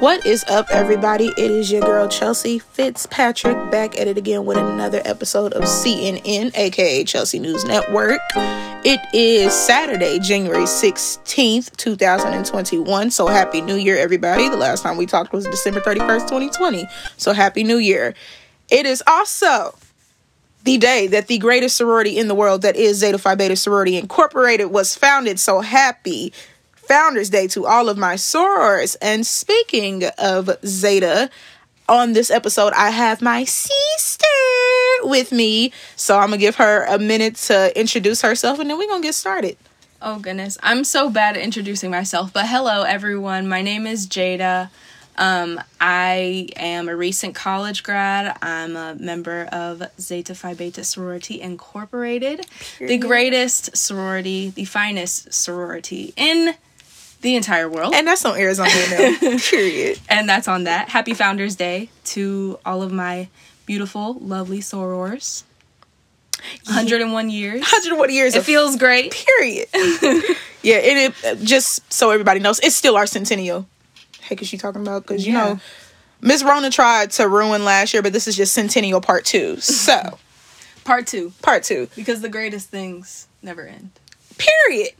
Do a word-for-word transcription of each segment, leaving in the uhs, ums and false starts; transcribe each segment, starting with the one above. What is up, everybody? It is your girl Chelsea Fitzpatrick back at it again with another episode of C N N, aka Chelsea News Network. It is Saturday, January sixteenth, two thousand twenty-one. So happy new year, everybody. The last time we talked was December thirty-first, twenty twenty. So happy new year. It is also the day that the greatest sorority in the world, that is Zeta Phi Beta Sorority Incorporated, was founded. So happy Founders Day to all of my sorors. And speaking of Zeta, on this episode I have my sister with me, so I'm gonna give her a minute to introduce herself and then we're gonna get started. Oh goodness, I'm so bad at introducing myself, but hello everyone, my name is Jada. um I am a recent college grad. I'm a member of Zeta Phi Beta Sorority Incorporated, Period. The greatest sorority, the finest sorority in the entire world. And that's on Arizona now. Period. And that's on that. Happy Founders Day to all of my beautiful, lovely sorors. one hundred one years. one hundred one years. It feels great. Period. Yeah, and it, just so everybody knows, it's still our centennial. Heck is she talking about? Because, you yeah. know, Miss Rona tried to ruin last year, but this is just centennial part two. So. part two. Part two. Because the greatest things never end. Period.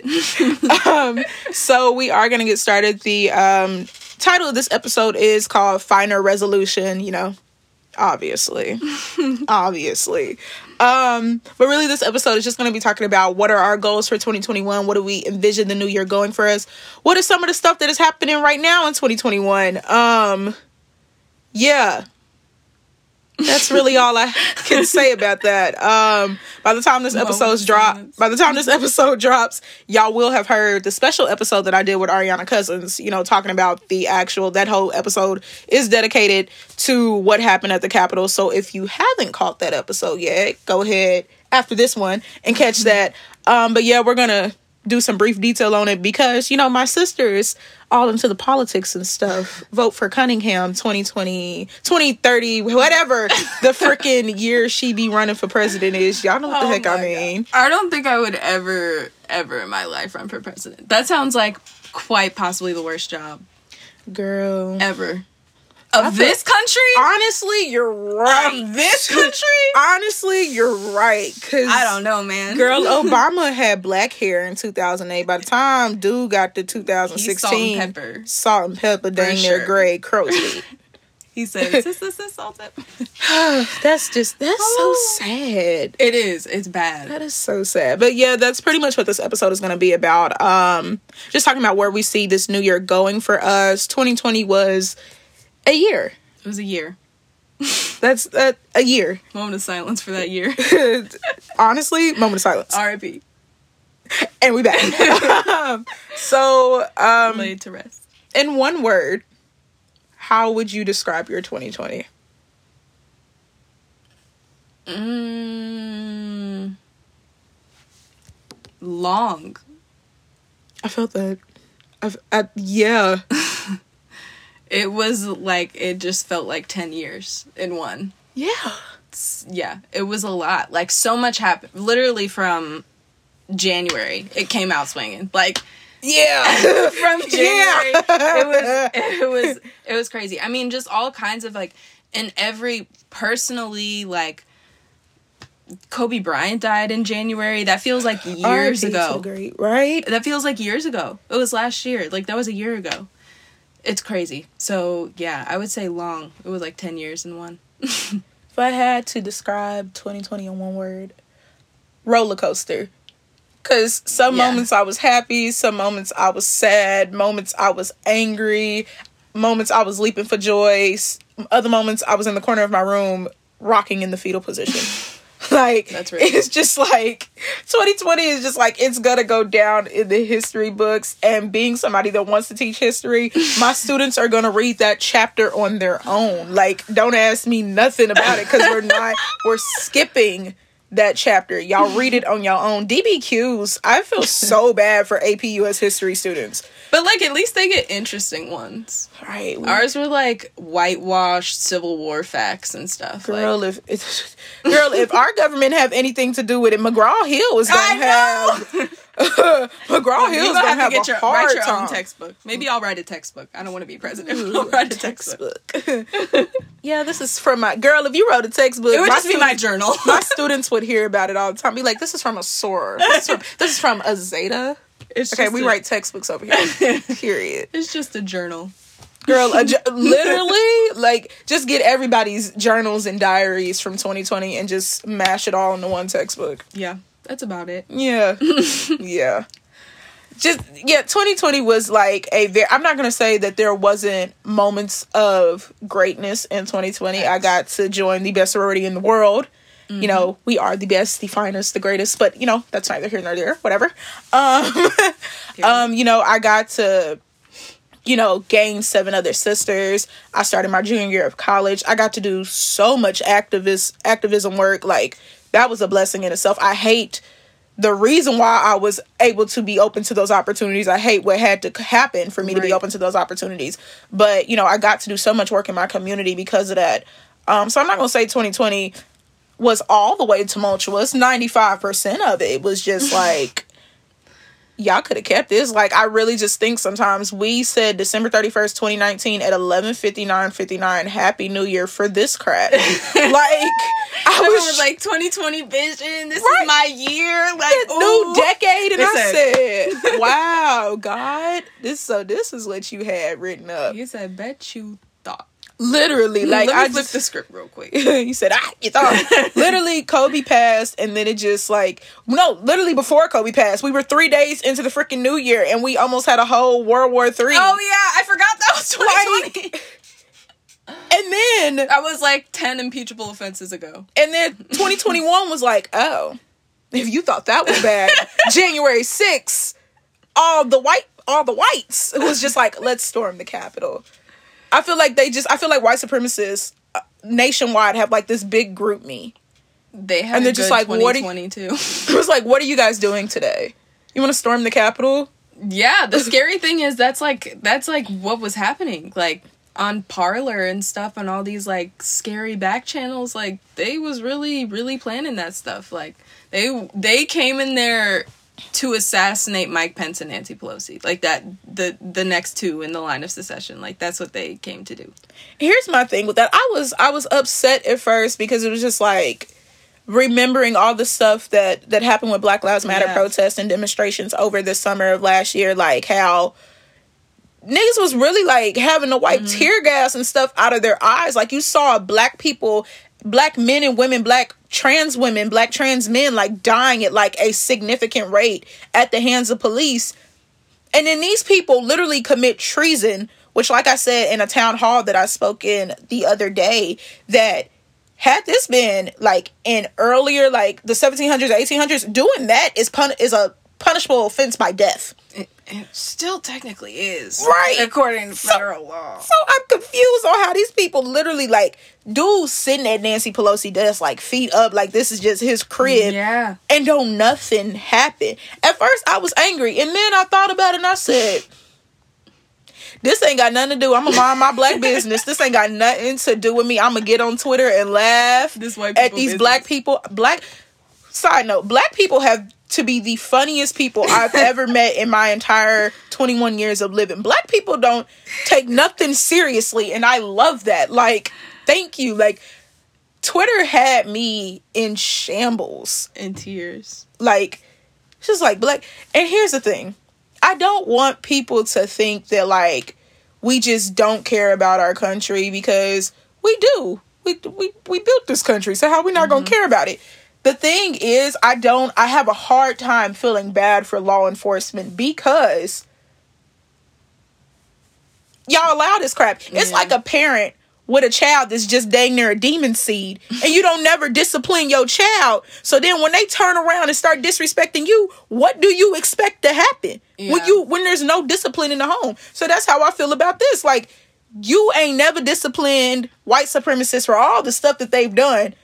um, so we are going to get started. The um, title of this episode is called Final Resolution, you know, obviously, obviously. Um, but really this episode is just going to be talking about what are our goals for twenty twenty-one? What do we envision the new year going for us? What is some of the stuff that is happening right now in twenty twenty-one? Um, yeah. That's really all I can say about that. Um, by the time this episode's drop, by the time this episode drops, y'all will have heard the special episode that I did with Ariana Cousins, you know, talking about the actual, that whole episode is dedicated to what happened at the Capitol. So if you haven't caught that episode yet, go ahead after this one and catch that. Um, but yeah, we're going to do some brief detail on it because, you know, my sister's all into the politics and stuff. Vote for Cunningham twenty twenty, twenty thirty, whatever the freaking year she be running for president is. Y'all know what the oh heck I mean. God. I don't think I would ever, ever in my life run for president. That sounds like quite possibly the worst job. Girl. Ever. Of I this feel, country? Honestly, you're right. Of this country? Honestly, you're right. Cause I don't know, man. Girl, Obama had black hair in two thousand eight. By the time dude got to two thousand sixteen, he salt and pepper. Salt and pepper, dang sure. Near gray, crochet. He said, is this, this, this salt and pepper? That's just, that's oh. so sad. It is. It's bad. That is so sad. But yeah, that's pretty much what this episode is going to be about. Um, just talking about where we see this new year going for us. twenty twenty was a year. It was a year. That's uh, a year. Moment of silence for that year. Honestly, moment of silence. R I P And we back. um, so, um... laid to rest. In one word, how would you describe your twenty twenty? Mm, long. I felt that. I've, I, yeah. It was like, it just felt like ten years in one. Yeah. It's, yeah. It was a lot. Like, so much happened. Literally from January, it came out swinging. Like, yeah. From January. Yeah. It was, it was, it was crazy. I mean, just all kinds of, like, in every, personally, like, Kobe Bryant died in January. That feels like years ago. So great, right? That feels like years ago. It was last year. Like, that was a year ago. It's crazy. So, yeah, I would say long. It was like ten years in one. If I had to describe twenty twenty in one word, roller coaster. Because some yeah. moments I was happy, some moments I was sad, moments I was angry, moments I was leaping for joy, other moments I was in the corner of my room rocking in the fetal position. Like, that's really it's just like, twenty twenty is just like, it's gonna go down in the history books. And being somebody that wants to teach history, my students are gonna read that chapter on their own. Like, don't ask me nothing about it, because we're not, we're skipping that chapter. Y'all read it on your own. D B Qs, I feel so bad for A P U S history students. But, like, at least they get interesting ones. Right. We, Ours were, like, whitewashed Civil War facts and stuff. Girl, like, if it's, girl, if our government have anything to do with it, McGraw-Hill is going to have... McGraw-Hill is going to have, have get a your, hard write your time. Own textbook. Maybe I'll write a textbook. I don't want to be president. Ooh, I'll write a textbook. textbook. Yeah, this is from my... Girl, if you wrote a textbook... It would just students, be my journal. My students would hear about it all the time. Be like, this is from a soror. This is from, this is from a Zeta... It's okay, we a, write textbooks over here. Period. It's just a journal. Girl, a ju- literally, like, just get everybody's journals and diaries from twenty twenty and just mash it all into one textbook. Yeah, that's about it. Yeah. Yeah. Just, yeah, twenty twenty was, like, a very... I'm not going to say that there wasn't moments of greatness in twenty twenty. Yes. I got to join the best sorority in the world. You know, we are the best, the finest, the greatest, but, you know, that's neither here nor there, whatever. Um, um, you know, I got to, you know, gain seven other sisters. I started my junior year of college. I got to do so much activist activism work. Like, that was a blessing in itself. I hate the reason why I was able to be open to those opportunities. I hate what had to happen for me right. to be open to those opportunities. But, you know, I got to do so much work in my community because of that. Um, so I'm not going to say twenty twenty... was all the way tumultuous. ninety-five percent of it was just like, y'all could have kept this. Like, I really just think sometimes we said December thirty-first, twenty nineteen at eleven fifty-nine fifty-nine, Happy New Year for this crap. Like, I was, was like, twenty twenty vision. This right. is my year. Like, this new decade. And I said, wow, God, this, so this is what you had written up. You said, bet you thought. Literally, like, I flip the script real quick. You said, ah, you thought. Literally, Kobe passed, and then it just, like, no, literally before Kobe passed, we were three days into the freaking new year, and we almost had a whole World War Three. Oh, yeah, I forgot that was twenty twenty. Like, and then... that was, like, ten impeachable offenses ago. And then twenty twenty-one was like, oh, if you thought that was bad, January sixth, all the white, all the whites, it was just like, let's storm the Capitol. I feel like they just... I feel like white supremacists nationwide have, like, this big group me. They have. And they're just like, what are you... It was like, what are you guys doing today? You want to storm the Capitol? Yeah, the scary thing is that's, like, that's, like, what was happening. Like, on Parler and stuff and all these, like, scary back channels, like, they was really, really planning that stuff. Like, they they came in there... to assassinate Mike Pence and Nancy Pelosi. Like, that, the the next two in the line of secession. Like, that's what they came to do. Here's my thing with that. I was I was upset at first because it was just, like, remembering all the stuff that, that happened with Black Lives Matter yeah. protests and demonstrations over the summer of last year. Like, how niggas was really, like, having to wipe mm-hmm. tear gas and stuff out of their eyes. Like, you saw black people... black men and women, black trans women, black trans men, like, dying at, like, a significant rate at the hands of police. And then these people literally commit treason, which, like I said in a town hall that I spoke in the other day, that had this been, like, in earlier, like, the seventeen hundreds, eighteen hundreds, doing that is pun- is a punishable offense by death. It, it still technically is. Right. According to so, federal law. So I'm confused on how these people literally, like, dudes sitting at Nancy Pelosi's desk, like, feet up, like, this is just his crib. Yeah. And don't nothing happen. At first, I was angry. And then I thought about it and I said, this ain't got nothing to do. I'm going to mind my black business. This ain't got nothing to do with me. I'm going to get on Twitter and laugh this white people at these business. Black people. Black. Side note, black people have to be the funniest people I've ever met in my entire twenty-one years of living. Black people don't take nothing seriously, and I love that. Like, thank you. Like, Twitter had me in shambles. In tears. Like, just like, black. And here's the thing. I don't want people to think that, like, we just don't care about our country, because we do. We we, we built this country, so how are we not mm-hmm. going to care about it? The thing is, I don't, I have a hard time feeling bad for law enforcement because y'all allow this crap. Yeah. It's like a parent with a child that's just dang near a demon seed, and you don't never discipline your child. So then when they turn around and start disrespecting you, what do you expect to happen yeah. when you, when there's no discipline in the home? So that's how I feel about this. Like, you ain't never disciplined white supremacists for all the stuff that they've done.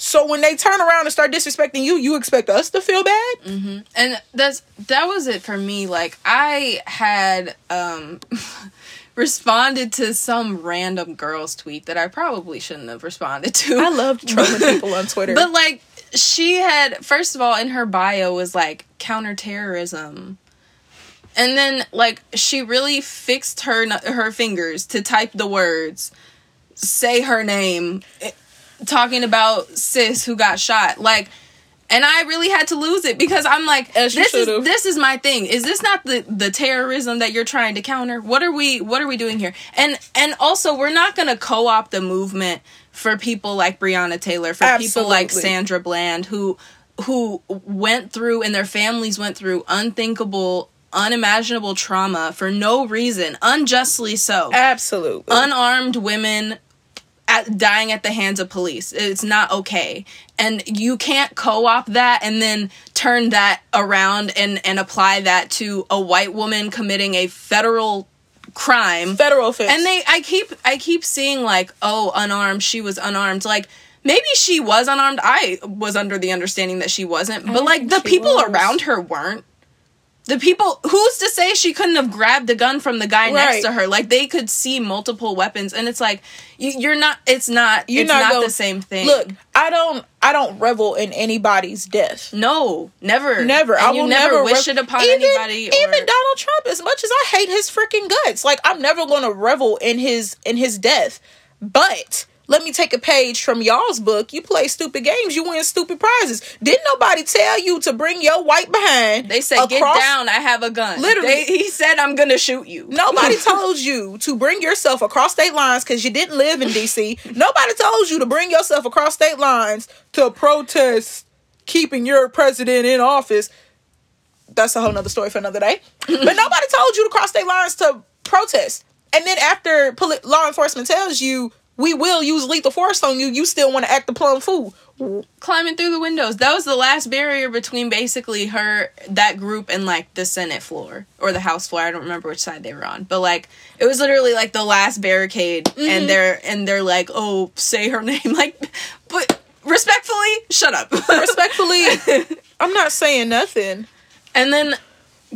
So when they turn around and start disrespecting you, you expect us to feel bad? Mm-hmm. And that's that was it for me. Like, I had um, responded to some random girl's tweet that I probably shouldn't have responded to. I love trolling people on Twitter. But, like, she had, first of all, in her bio was, like, counterterrorism. And then, like, she really fixed her her fingers to type the words, say her name, it, talking about sis who got shot. Like, and I really had to lose it because I'm like, As this is this is my thing. Is this not the, the terrorism that you're trying to counter? What are we what are we doing here? And and also, we're not going to co-opt the movement for people like Breonna Taylor, for Absolutely. people like Sandra Bland, who who went through, and their families went through, unthinkable, unimaginable trauma for no reason, unjustly so. Absolutely. Unarmed women at, dying at the hands of police. It's not okay. And you can't co-opt that and then turn that around and, and apply that to a white woman committing a federal crime. Federal offense. And they, I keep, I keep seeing, like, oh, unarmed, she was unarmed. Like, maybe she was unarmed. I was under the understanding that she wasn't. But, like, the people was. around her weren't. The people, who's to say she couldn't have grabbed the gun from the guy right. next to her? Like, they could see multiple weapons, and it's like, you, you're not, it's not, you're it's not, not going, the same thing. Look, I don't, I don't revel in anybody's death. No, never. Never. And I will never, never wish rev- it upon even, anybody. Or, even Donald Trump, as much as I hate his freaking guts, like, I'm never going to revel in his, in his death. But let me take a page from y'all's book. You play stupid games, you win stupid prizes. Didn't nobody tell you to bring your white behind? They said, get down, I have a gun. Literally. They, he said, I'm going to shoot you. Nobody told you to bring yourself across state lines because you didn't live in D C Nobody told you to bring yourself across state lines to protest keeping your president in office. That's a whole nother story for another day. But nobody told you to cross state lines to protest. And then after poli- law enforcement tells you, we will use lethal force on you, you still want to act the plum fool. Climbing through the windows. That was the last barrier between basically her, that group, and, like, the Senate floor. Or the House floor. I don't remember which side they were on. But, like, it was literally, like, the last barricade. Mm-hmm. And they're and they're like, oh, say her name. Like, but respectfully, shut up. Respectfully, I'm not saying nothing. And then,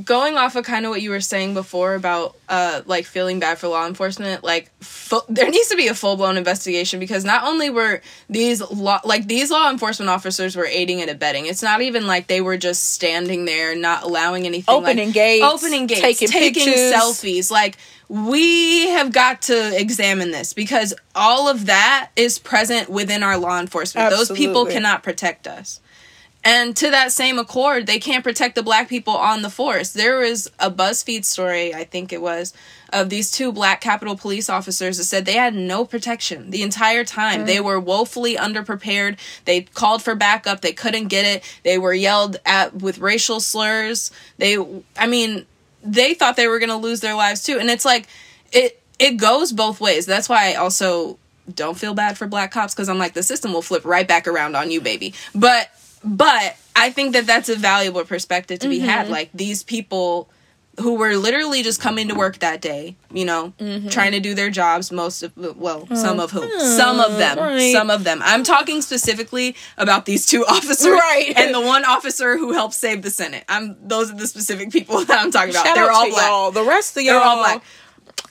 going off of kind of what you were saying before about, uh, like, feeling bad for law enforcement, like, fu- there needs to be a full-blown investigation, because not only were these, law like, these law enforcement officers were aiding and abetting. It's not even like they were just standing there, not allowing anything. Opening like, gates. Opening gates. Taking, taking pictures. Selfies. Like, we have got to examine this, because all of that is present within our law enforcement. Absolutely. Those people cannot protect us. And to that same accord, they can't protect the black people on the force. There was a BuzzFeed story, I think it was, of these two black Capitol Police officers that said they had no protection the entire time. Mm-hmm. They were woefully underprepared. They called for backup. They couldn't get it. They were yelled at with racial slurs. They, I mean, they thought they were going to lose their lives too. And it's like, it, it goes both ways. That's why I also don't feel bad for black cops, because I'm like, the system will flip right back around on you, baby. But... But I think that that's a valuable perspective to be mm-hmm. had. Like, these people who were literally just coming to work that day, you know, mm-hmm. trying to do their jobs, most of, well, oh. some of whom, oh, some of them, right. some of them. I'm talking specifically about these two officers right. and the one officer who helped save the Senate. I'm, those are the specific people that I'm talking about. Shout They're out all to black. Y'all. The rest of y'all. They're all black.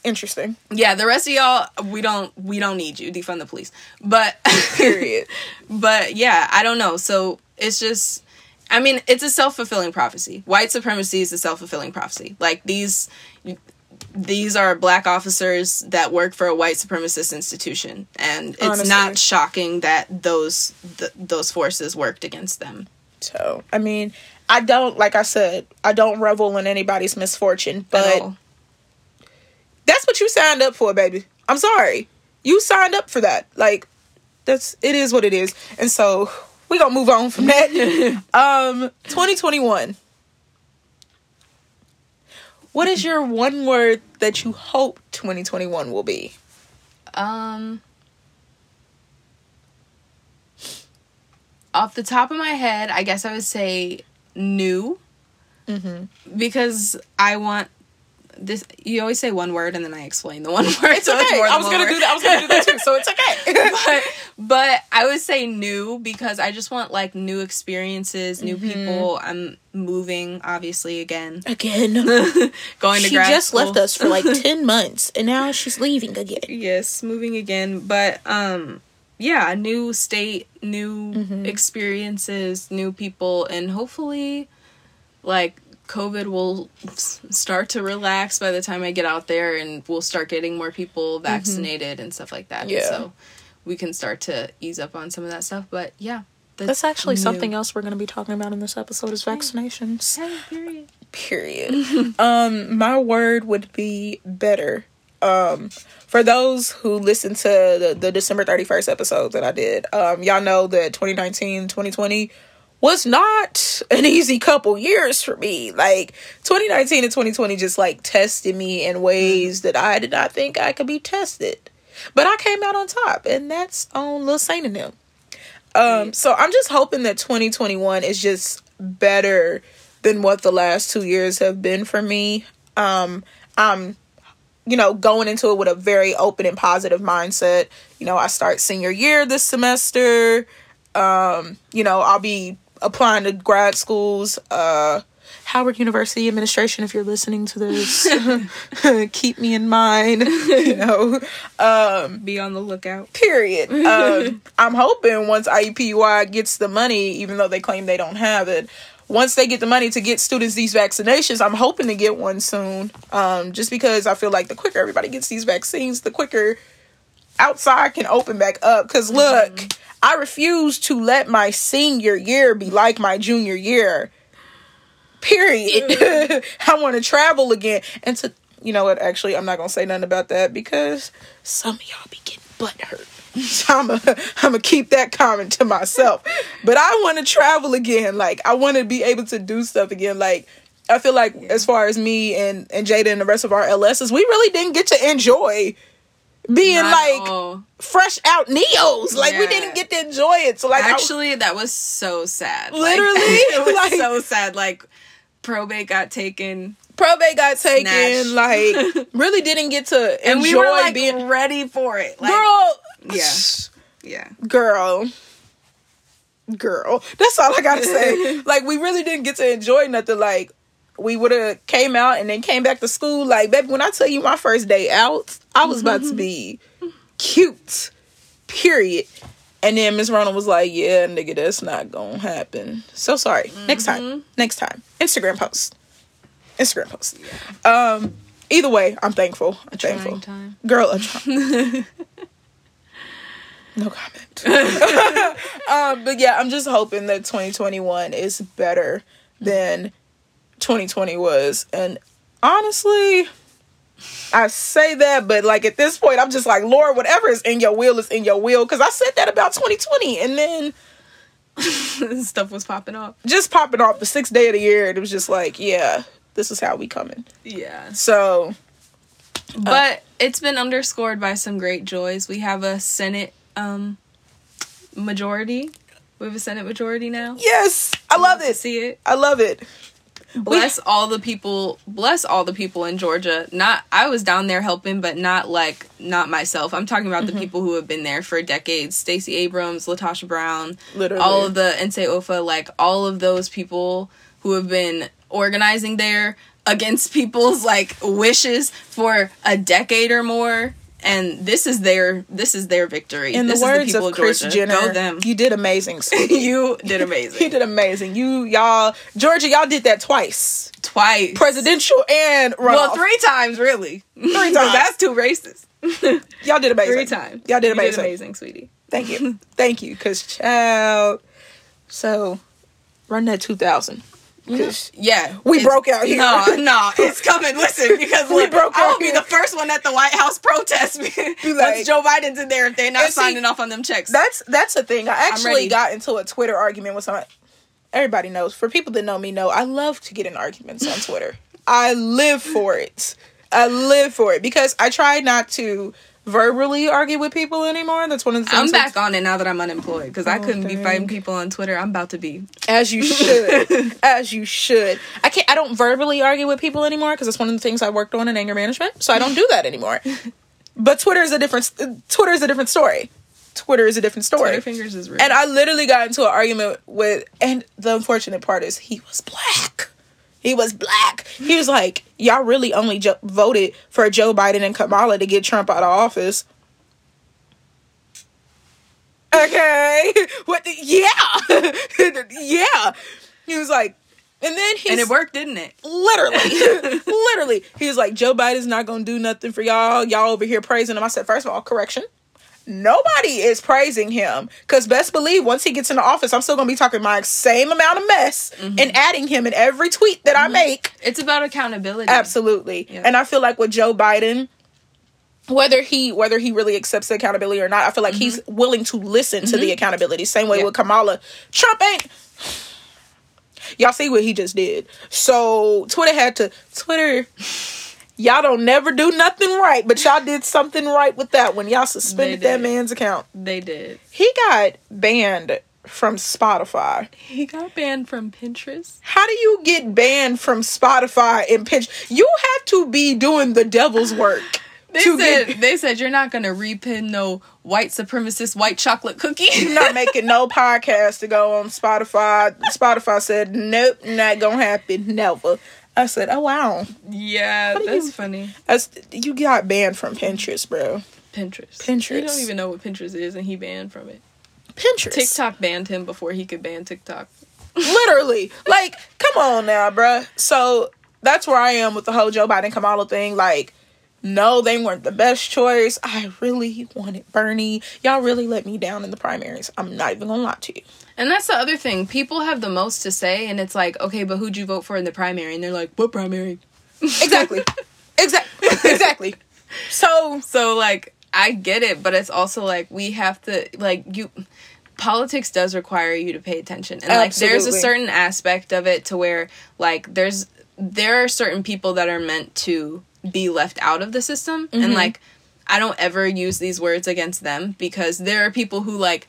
Interesting. Yeah, the rest of y'all, we don't we don't need you. Defund the police. But period. But yeah, I don't know. So it's just, I mean, it's a self-fulfilling prophecy. White supremacy is a self-fulfilling prophecy. Like, these these are black officers that work for a white supremacist institution, and it's Honestly. not shocking that those th- those forces worked against them. So, I mean, I don't, like I said, I don't revel in anybody's misfortune, but that's what you signed up for, baby. I'm sorry. You signed up for that. Like, that's, it is what it is. And so we're going to move on from that. um, twenty twenty-one. What is your one word that you hope twenty twenty-one will be? Um, off the top of my head, I guess I would say new. Mm-hmm. Because I want this, you always say one word and then I explain the one word. It's so okay. It's more than I was going to do that. I was going to do that too. So it's okay. but, but I would say new because I just want like new experiences, new mm-hmm. people. I'm moving, obviously, again. Again. Going to she grad She just school. Left us for like ten months and now she's leaving again. Yes, moving again. But, um, yeah, new state, new mm-hmm. experiences, new people, and hopefully, like, COVID will start to relax by the time I get out there and we'll start getting more people vaccinated mm-hmm. and stuff like that. Yeah. So we can start to ease up on some of that stuff. But yeah. That's, that's actually new. Something else we're going to be talking about in this episode is vaccinations. Yeah, period. Period. um, my word would be better. Um, for those who listened to the, the December thirty-first episode that I did, um, y'all know that twenty nineteen, twenty twenty was not an easy couple years for me. Like, twenty nineteen and twenty twenty just, like, tested me in ways that I did not think I could be tested. But I came out on top, and that's on Lil Saint and them. Um, so I'm just hoping that twenty twenty-one is just better than what the last two years have been for me. Um, I'm, you know, going into it with a very open and positive mindset. You know, I start senior year this semester. Um, you know, I'll be applying to grad schools, uh Howard University administration, if you're listening to this, keep me in mind, you know, um be on the lookout, period. um I'm hoping once I U P U I gets the money, even though they claim they don't have it, once they get the money to get students these vaccinations, I'm hoping to get one soon, um just because I feel like the quicker everybody gets these vaccines, the quicker outside can open back up. Because look, mm-hmm. I refuse to let my senior year be like my junior year. Period. I want to travel again. And to, you know what, actually, I'm not going to say nothing about that because some of y'all be getting butt hurt. I'm going to keep that comment to myself. But I want to travel again. Like, I want to be able to do stuff again. Like, I feel like yeah. as far as me and, and Jada and the rest of our L Ss, we really didn't get to enjoy being Not like all. fresh out neos, like yeah. we didn't get to enjoy it. So like, actually, w- that was so sad. Literally, like, it was like, so sad. Like probate got taken. Probate got taken. Snatched. Like really didn't get to enjoy and we were, like, being ready for it. Like, girl, yeah, yeah, girl, girl. That's all I gotta say. Like we really didn't get to enjoy nothing. Like. We would have came out and then came back to school. Like, baby, when I tell you my first day out, I was about to be cute, period. And then Miss Ronald was like, yeah, nigga, that's not gonna happen. So sorry. Mm-hmm. Next time. Next time. Instagram post. Instagram post. Yeah. Um, either way, I'm thankful. I'm a thankful. Time. Girl, a trying. No comment. um, but yeah, I'm just hoping that twenty twenty-one is better than twenty twenty was. And honestly, I say that, but like at this point I'm just like, Lord, whatever is in your will is in your will, because I said that about twenty twenty and then stuff was popping off just popping off the sixth day of the year, and it was just like, yeah, this is how we coming. Yeah. So uh, but it's been underscored by some great joys. We have a Senate um majority we have a Senate majority now. Yes, I love it. See it. I love it. Bless we, all the people, bless all the people in Georgia. Not, I was down there helping, but not like, not myself. I'm talking about mm-hmm. the people who have been there for decades. Stacey Abrams, LaTosha Brown, literally all of the N S A O F A, like all of those people who have been organizing there against people's like wishes for a decade or more. And this is their, this is their victory. In the this words is the people of Chris of Jenner, go them. You did amazing. You did amazing. You did amazing. You, y'all, Georgia, y'all did that twice. Twice. Presidential and runoff. Well, three times, really. Three times. That's two races. Y'all did amazing. Three times. Y'all did amazing. You did amazing, sweetie. Thank you. Thank you. Because, child, so run that two thousand. Yeah, we broke out here. No, no, it's coming. Listen, because we look, broke out I'll here. Be the first one at the White House protest. Like, Joe Biden's in there if they're not signing see, off on them checks. That's that's the thing. I actually got into a Twitter argument with someone. Everybody knows. For people that know me, know I love to get in arguments on Twitter. I live for it. I live for it because I try not to verbally argue with people anymore. That's one of the things. I'm back on it now that I'm unemployed because oh, I couldn't dang. be fighting people on Twitter. I'm about to be. As you should. As you should. I can't. I don't verbally argue with people anymore because that's one of the things I worked on in anger management. So I don't do that anymore. But Twitter is a different. Twitter is a different story. Twitter is a different story. Twitter fingers is real. And I literally got into an argument with. And the unfortunate part is he was black. He was black. He was like, y'all really only jo- voted for Joe Biden and Kamala to get Trump out of office. Okay. What? The- yeah. Yeah. He was like, and then he. And it worked, didn't it? Literally. Literally. He was like, Joe Biden's not going to do nothing for y'all. Y'all over here praising him. I said, first of all, correction. Nobody is praising him because best believe once he gets into office, I'm still going to be talking my same amount of mess mm-hmm. and adding him in every tweet that mm-hmm. I make. It's about accountability. Absolutely. Yep. And I feel like with Joe Biden, whether he whether he really accepts the accountability or not, I feel like mm-hmm. he's willing to listen mm-hmm. to the accountability. Same way yep. with Kamala. Trump ain't. Y'all see what he just did. So Twitter had to. Twitter. Y'all don't never do nothing right, but y'all did something right with that when y'all suspended that man's account. They did. He got banned from Spotify. He got banned from Pinterest. How do you get banned from Spotify and Pinterest? You have to be doing the devil's work. They said get- they said you're not gonna repin no white supremacist white chocolate cookie. You're not making no podcast to go on Spotify. Spotify said nope, not gonna happen, never. I said, oh, wow. Yeah, that's you, funny. That's, you got banned from Pinterest, bro. Pinterest. Pinterest. You don't even know what Pinterest is, and he banned from it. Pinterest. TikTok banned him before he could ban TikTok. Literally. Like, come on now, bro. So, that's where I am with the whole Joe Biden Kamala thing. Like, no, they weren't the best choice. I really wanted Bernie. Y'all really let me down in the primaries. I'm not even gonna lie to you. And that's the other thing. People have the most to say, and it's like, okay, but who'd you vote for in the primary? And they're like, what primary? Exactly. exactly. Exactly. So, so like, I get it, but it's also like, we have to, like, you... Politics does require you to pay attention. And, like, absolutely. There's a certain aspect of it to where, like, there's... There are certain people that are meant to be left out of the system. Mm-hmm. And, like, I don't ever use these words against them because there are people who, like...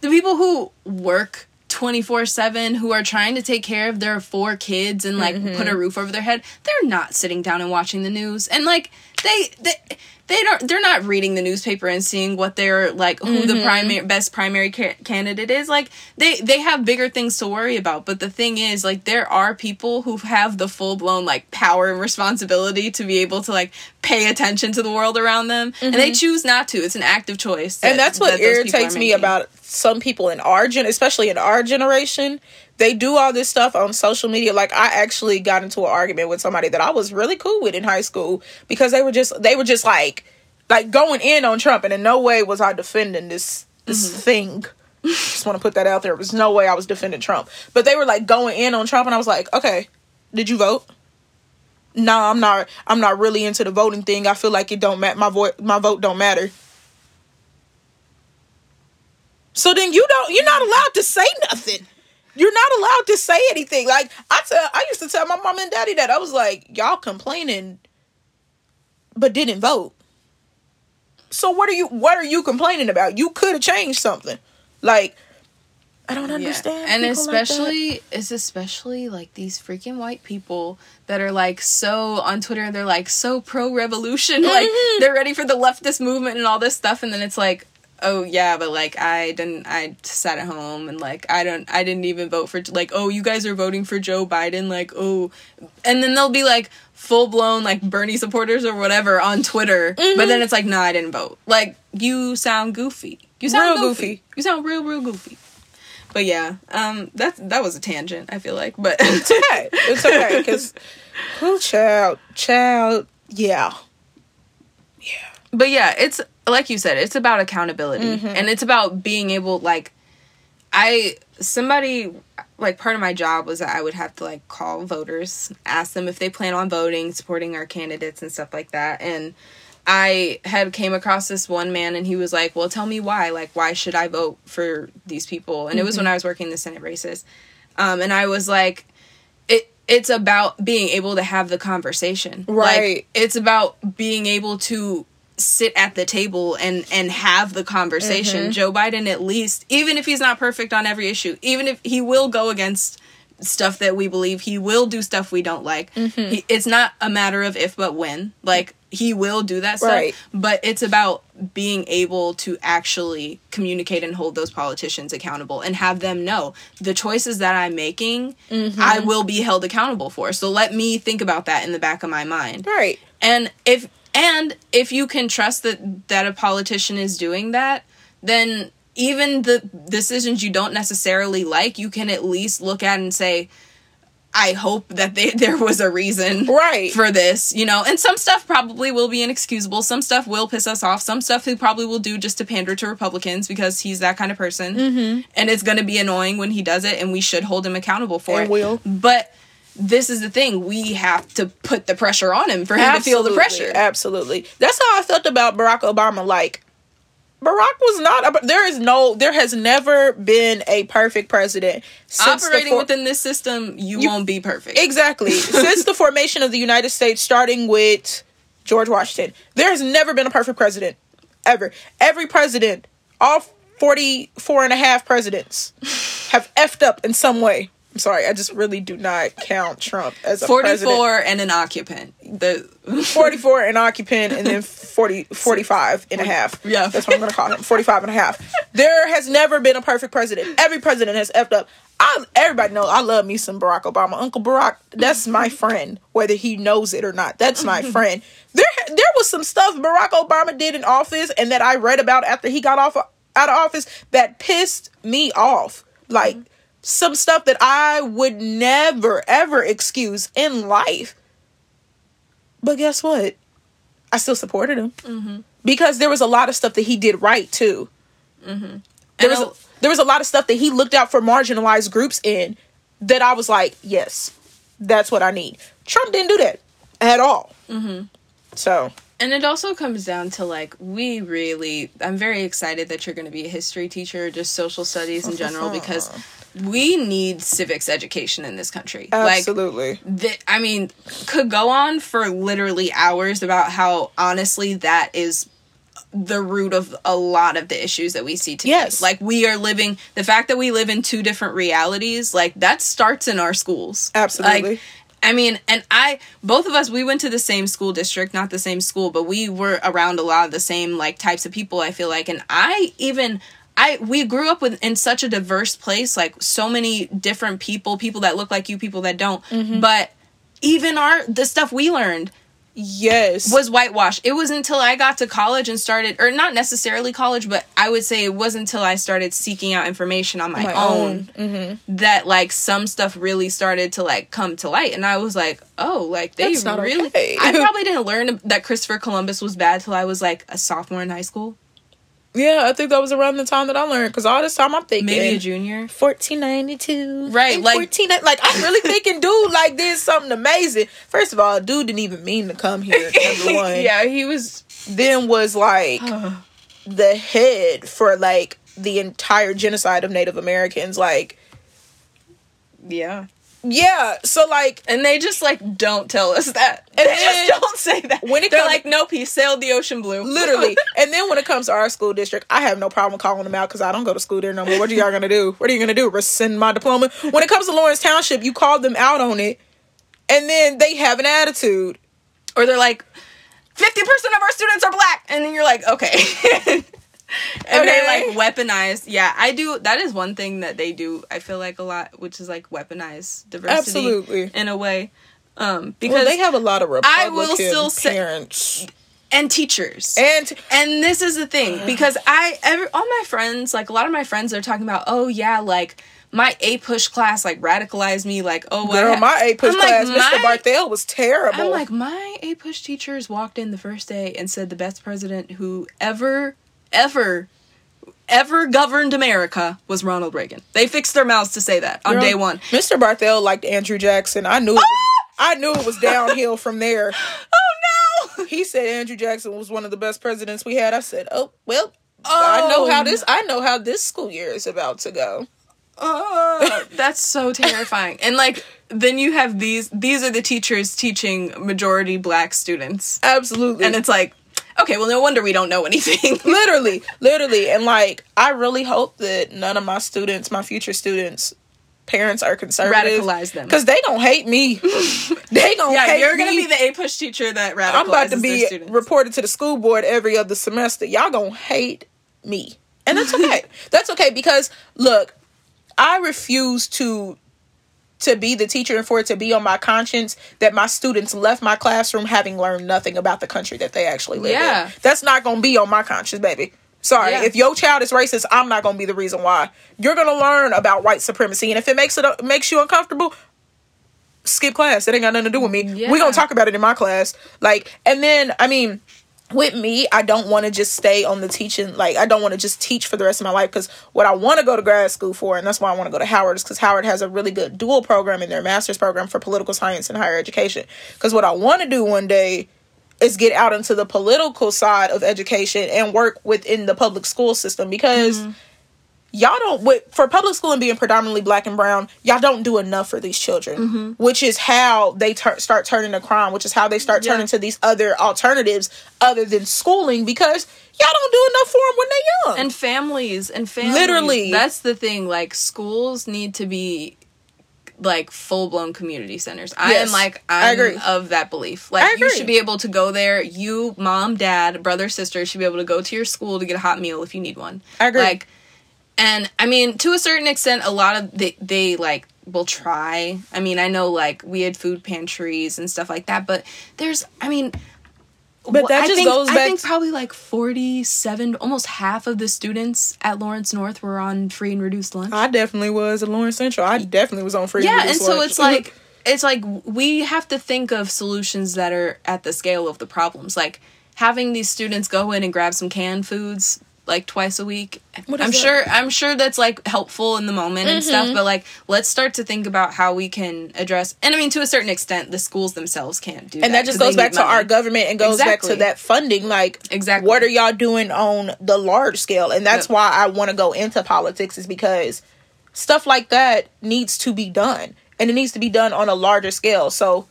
The people who work twenty-four seven, who are trying to take care of their four kids and, like, mm-hmm. put a roof over their head, they're not sitting down and watching the news. And, like, they they, they don't, they're not reading the newspaper and seeing what they're, like, who mm-hmm. the primary, best primary ca- candidate is. Like, they, they have bigger things to worry about. But the thing is, like, there are people who have the full-blown, like, power and responsibility to be able to, like, pay attention to the world around them. Mm-hmm. And they choose not to. It's an active choice. That, and that's what that irritates me about it. Some people in our gen, especially in our generation, they do all this stuff on social media. Like, I actually got into an argument with somebody that I was really cool with in high school because they were just they were just like like going in on Trump, and in no way was I defending this this mm-hmm. thing. Just want to put that out there. There was no way I was defending Trump, but they were like going in on Trump, and I was like, okay, did you vote? No, nah, I'm not. I'm not really into the voting thing. I feel like it don't matter. My vote, my vote don't matter. So then you don't, you're not allowed to say nothing. You're not allowed to say anything. Like, I tell, I used to tell my mom and daddy that. I was like, y'all complaining, but didn't vote. So what are you, what are you complaining about? You could have changed something. Like, I don't understand. Yeah. And especially, like, it's especially like these freaking white people that are like so on Twitter. They're like so pro-revolution. Mm-hmm. Like, they're ready for the leftist movement and all this stuff. And then it's like, oh yeah, but like I didn't. I sat at home and like I don't. I didn't even vote for like. Oh, you guys are voting for Joe Biden. Like oh, and then they'll be like full blown like Bernie supporters or whatever on Twitter. Mm-hmm. But then it's like, nah, I didn't vote. Like you sound goofy. You sound real goofy. goofy. You sound real, real goofy. But yeah, um, that that was a tangent. I feel like, but it's okay. It's okay because oh, child, child, yeah, yeah. But yeah, it's. Like you said, it's about accountability. Mm-hmm. And it's about being able, like, I, somebody, like, part of my job was that I would have to, like, call voters, ask them if they plan on voting, supporting our candidates and stuff like that. And I had came across this one man, and he was like, well, tell me why. Like, why should I vote for these people? And mm-hmm. it was when I was working the Senate races. Um, and I was like, it. it's about being able to have the conversation. Right. Like, it's about being able to sit at the table and, and have the conversation. Mm-hmm. Joe Biden, at least, even if he's not perfect on every issue, even if he will go against stuff that we believe, he will do stuff we don't like. Mm-hmm. He, it's not a matter of if but when. Like, he will do that stuff. Right. But it's about being able to actually communicate and hold those politicians accountable and have them know the choices that I'm making, mm-hmm. I will be held accountable for. So let me think about that in the back of my mind. Right. And if and if you can trust that, that a politician is doing that, then even the decisions you don't necessarily like, you can at least look at and say, I hope that they, there was a reason right. for this, you know? And some stuff probably will be inexcusable. Some stuff will piss us off. Some stuff he probably will do just to pander to Republicans because he's that kind of person. Mm-hmm. And it's going to be annoying when he does it, and we should hold him accountable for it. And will. But this is the thing. We have to put the pressure on him for him absolutely, to feel the pressure. Absolutely. That's how I felt about Barack Obama. Like, Barack was not... There is no... There has never been a perfect president. Since Operating for- within this system, you, you won't be perfect. Exactly. Since the formation of the United States, starting with George Washington, there has never been a perfect president. Ever. Every president, all forty-four and a half presidents, have effed up in some way. I'm sorry, I just really do not count Trump as a forty-four president. forty-four and an occupant. The forty-four and occupant, and then forty, forty-five and a half. Yeah. That's what I'm going to call him. forty-five and a half. There has never been a perfect president. Every president has effed up. I, everybody knows I love me some Barack Obama. Uncle Barack, that's my friend, whether he knows it or not. That's my friend. There, there was some stuff Barack Obama did in office and that I read about after he got off out of office that pissed me off. Like, mm-hmm. some stuff that I would never, ever excuse in life. But guess what? I still supported him. Mm-hmm. Because there was a lot of stuff that he did right, too. Mm-hmm. There was, a, there was a lot of stuff that he looked out for marginalized groups in that I was like, yes, that's what I need. Trump didn't do that at all. Mm-hmm. So... And it also comes down to, like, we really... I'm very excited that you're going to be a history teacher, just social studies in general, because we need civics education in this country. Absolutely. Like, th- I mean, could go on for literally hours about how, honestly, that is the root of a lot of the issues that we see today. Yes. Like, we are living... The fact that we live in two different realities, like, that starts in our schools. Absolutely. Like, I mean, and I, both of us, we went to the same school district, not the same school, but we were around a lot of the same, like, types of people, I feel like. And I even, I, we grew up with in such a diverse place, like, so many different people, people that look like you, people that don't. Mm-hmm. But even our, the stuff we learned. Yes. Was whitewashed. It was until I got to college and started, or not necessarily college, but I would say it was until I started seeking out information on my, my own, own. Mm-hmm. that, like, some stuff really started to, like, come to light. And I was like, oh, like, they That's not really... Okay. I probably didn't learn that Christopher Columbus was bad till I was, like, a sophomore in high school. Yeah, I think that was around the time that I learned, because all this time I'm thinking... Maybe a junior. fourteen ninety-two. Right, like... fourteen like, I'm really thinking, dude, like, did something amazing. First of all, dude didn't even mean to come here, number one. Yeah, he was... Then was, like, the head for, like, the entire genocide of Native Americans, like... Yeah. Yeah, so, like... And they just, like, don't tell us that. And they just don't say that. When it They're comes, like, nope, he sailed the ocean blue. Literally. And then when it comes to our school district, I have no problem calling them out because I don't go to school there no more. What are y'all going to do? What are you going to do? Rescind my diploma? When it comes to Lawrence Township, you call them out on it, and then they have an attitude. Or they're like, fifty percent of our students are black. And then you're like, okay. And okay. They, like, weaponize. Yeah, I do. That is one thing that they do, I feel like, a lot, which is, like, weaponize diversity. Absolutely. In a way. Um, because well, they have a lot of Republican I will still parents. Say, and teachers. And t- and this is the thing. Because I, every, all my friends, like, a lot of my friends are talking about, oh, yeah, like, my A-push class, like, radicalized me. Like, oh, what? Girl, my A-push I'm class, like, Mister My, Barthel was terrible. I'm like, my A-push teachers walked in the first day and said the best president who ever... ever ever governed America was Ronald Reagan. They fixed their mouths to say that on Girl, day one. Mister Barthel liked Andrew Jackson. I knew it was, I knew it was downhill from there. Oh no. He said Andrew Jackson was one of the best presidents we had. I said, "Oh, well, oh, I know how this I know how this school year is about to go." Oh, that's so terrifying. And like then you have these these are the teachers teaching majority black students. Absolutely. And it's like okay, well, no wonder we don't know anything. literally, literally. And, like, I really hope that none of my students, my future students, parents are conservative. Radicalize them. Because they gonna hate me. they gonna yeah, hate me. Yeah, you're gonna be the A-push teacher that radicalizes I'm about to be reported to the school board every other semester. Y'all gonna hate me. And that's okay. That's okay because, look, I refuse to to be the teacher and for it to be on my conscience that my students left my classroom having learned nothing about the country that they actually live yeah. in. That's not going to be on my conscience, baby. Sorry. Yeah. If your child is racist, I'm not going to be the reason why. You're going to learn about white supremacy. And if it makes it uh, makes you uncomfortable, skip class. That ain't got nothing to do with me. Yeah. We're going to talk about it in my class. Like, and then, I mean, with me, I don't want to just stay on the teaching. Like, I don't want to just teach for the rest of my life because what I want to go to grad school for, and that's why I want to go to Howard, is because Howard has a really good dual program in their master's program for political science and higher education. Because what I want to do one day is get out into the political side of education and work within the public school system because mm-hmm. y'all don't, for public school and being predominantly black and brown, y'all don't do enough for these children, mm-hmm. which is how they ter- start turning to crime, which is how they start yeah. turning to these other alternatives other than schooling because y'all don't do enough for them when they're young. And families, and families. Literally. That's the thing, like, schools need to be, like, full-blown community centers. I yes, am, like, I'm I agree. Of that belief. Like, I agree. You should be able to go there. You, mom, dad, brother, sister should be able to go to your school to get a hot meal if you need one. I agree. Like, and, I mean, to a certain extent, a lot of... They, they, like, will try. I mean, I know, like, we had food pantries and stuff like that, but there's... I mean... But that I just think, goes back... I think probably, like, forty-seven... Almost half of the students at Lawrence North were on free and reduced lunch. I definitely was at Lawrence Central. I definitely was on free yeah, and reduced lunch. Yeah, and so lunch. It's, like... It's, like, we have to think of solutions that are at the scale of the problems. Like, having these students go in and grab some canned foods... like twice a week. What is I'm that? sure I'm sure that's like helpful in the moment mm-hmm. and stuff, but like let's start to think about how we can address, and I mean to a certain extent the schools themselves can't do and that. And that just goes back to money. Our government and goes exactly. back to that funding, like exactly. what are y'all doing on the large scale? And that's yep. why I want to go into politics, is because stuff like that needs to be done. And it needs to be done on a larger scale. So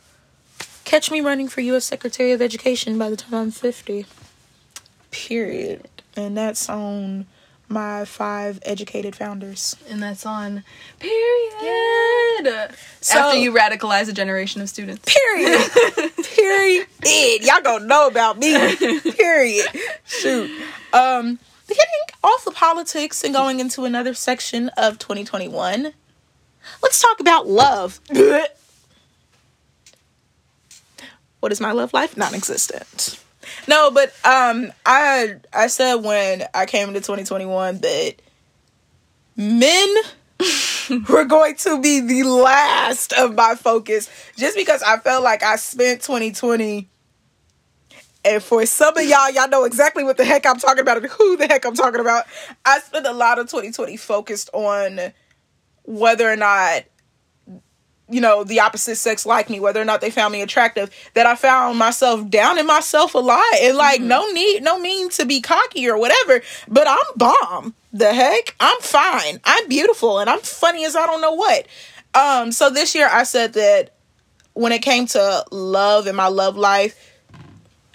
catch me running for U S Secretary of Education by the time I'm fifty. Period. And that's on my five educated founders. And that's on period. Yeah. So, after you radicalize a generation of students. Period. Period. Y'all gonna know about me. Period. Shoot. Um, getting off the politics and going into another section of twenty twenty-one. Let's talk about love. What is my love life? Non-existent. No, but um, I I said when I came into twenty twenty-one that men were going to be the last of my focus, just because I felt like I spent twenty twenty, and for some of y'all, y'all know exactly what the heck I'm talking about and who the heck I'm talking about. I spent a lot of twenty twenty focused on whether or not, you know, the opposite sex like me, whether or not they found me attractive, that I found myself down in myself a lot. And like, mm-hmm. no need, no mean to be cocky or whatever, but I'm bomb. The heck? I'm fine. I'm beautiful. And I'm funny as I don't know what. Um, so this year I said that when it came to love and my love life,